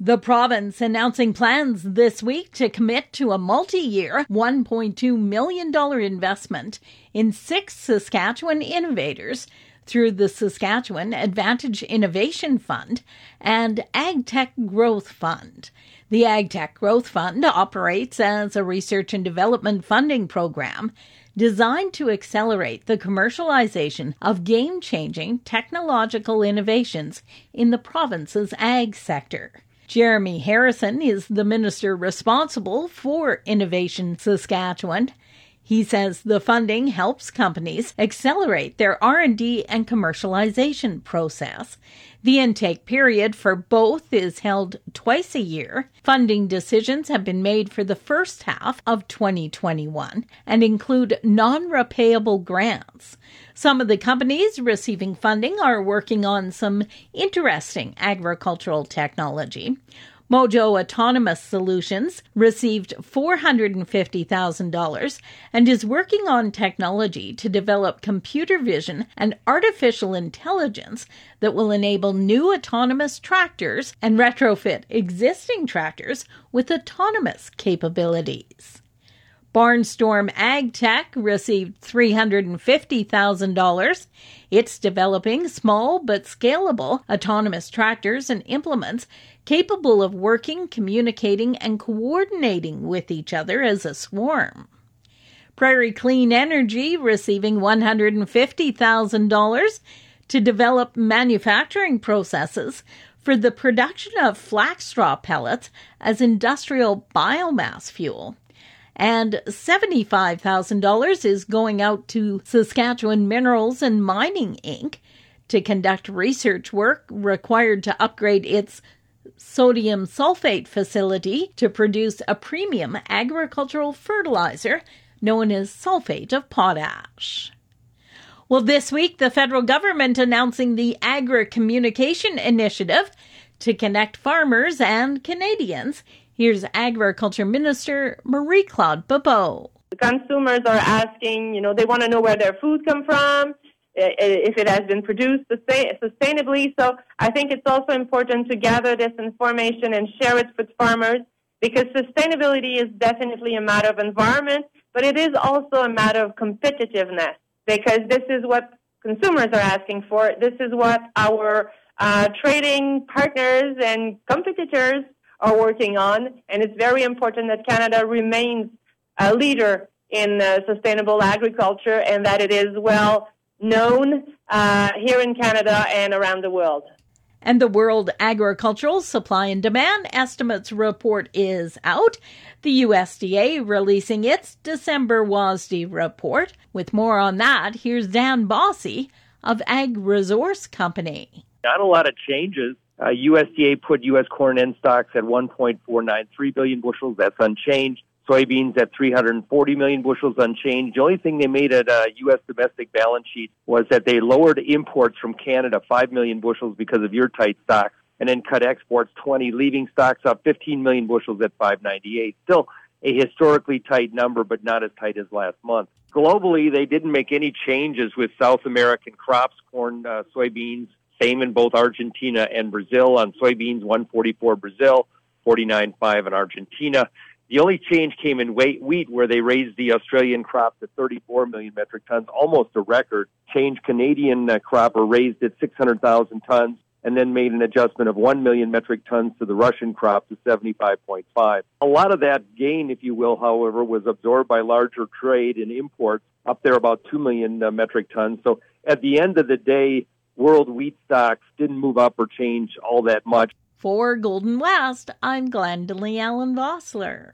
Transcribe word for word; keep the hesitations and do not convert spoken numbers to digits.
The province announcing plans this week to commit to a multi-year one point two million dollars investment in six Saskatchewan innovators through the Saskatchewan Advantage Innovation Fund and AgTech Growth Fund. The AgTech Growth Fund operates as a research and development funding program designed to accelerate the commercialization of game-changing technological innovations in the province's ag sector. Jeremy Harrison is the minister responsible for Innovation Saskatchewan. He says the funding helps companies accelerate their R and D and commercialization process. The intake period for both is held twice a year. Funding decisions have been made for the first half of twenty twenty-one and include non-repayable grants. Some of the companies receiving funding are working on some interesting agricultural technology. Mojo Autonomous Solutions received four hundred fifty thousand dollars and is working on technology to develop computer vision and artificial intelligence that will enable new autonomous tractors and retrofit existing tractors with autonomous capabilities. Barnstorm Ag Tech received three hundred fifty thousand dollars. It's developing small but scalable autonomous tractors and implements capable of working, communicating, and coordinating with each other as a swarm. Prairie Clean Energy receiving one hundred fifty thousand dollars to develop manufacturing processes for the production of flax straw pellets as industrial biomass fuel. And seventy-five thousand dollars is going out to Saskatchewan Minerals and Mining, Incorporated to conduct research work required to upgrade its sodium sulfate facility to produce a premium agricultural fertilizer known as sulfate of potash. Well, this week, the federal government announcing the Agri-Communication Initiative to connect farmers and Canadians. Here's Agriculture Minister Marie-Claude Bebeau. Consumers are asking, you know, they want to know where their food comes from, if it has been produced sustainably. So I think it's also important to gather this information and share it with farmers, because sustainability is definitely a matter of environment, but it is also a matter of competitiveness, because this is what consumers are asking for. This is what our uh, trading partners and competitors are working on, and it's very important that Canada remains a leader in uh, sustainable agriculture and that it is well known uh, here in Canada and around the world. And the World Agricultural Supply and Demand Estimates Report is out. The U S D A releasing its December WASDE report. With more on that, here's Dan Bossy of Ag Resource Company. Not a lot of changes. Uh, U S D A put U S corn end stocks at one point four nine three billion bushels. That's unchanged. Soybeans at three hundred forty million bushels, unchanged. The only thing they made at uh, U S domestic balance sheet was that they lowered imports from Canada five million bushels because of your tight stocks, and then cut exports twenty, leaving stocks up fifteen million bushels at five ninety-eight. Still a historically tight number, but not as tight as last month. Globally, they didn't make any changes with South American crops, corn, uh, soybeans. Same in both Argentina and Brazil. On soybeans, one forty-four Brazil, forty-nine point five in Argentina. The only change came in wheat, where they raised the Australian crop to thirty-four million metric tons, almost a record. Change Canadian uh, crop, or raised it six hundred thousand tons, and then made an adjustment of one million metric tons to the Russian crop to seventy-five point five. A lot of that gain, if you will, however, was absorbed by larger trade and imports, up there about two million uh, metric tons. So at the end of the day, world wheat stocks didn't move up or change all that much. For Golden West, I'm Glendalee Allen-Vossler.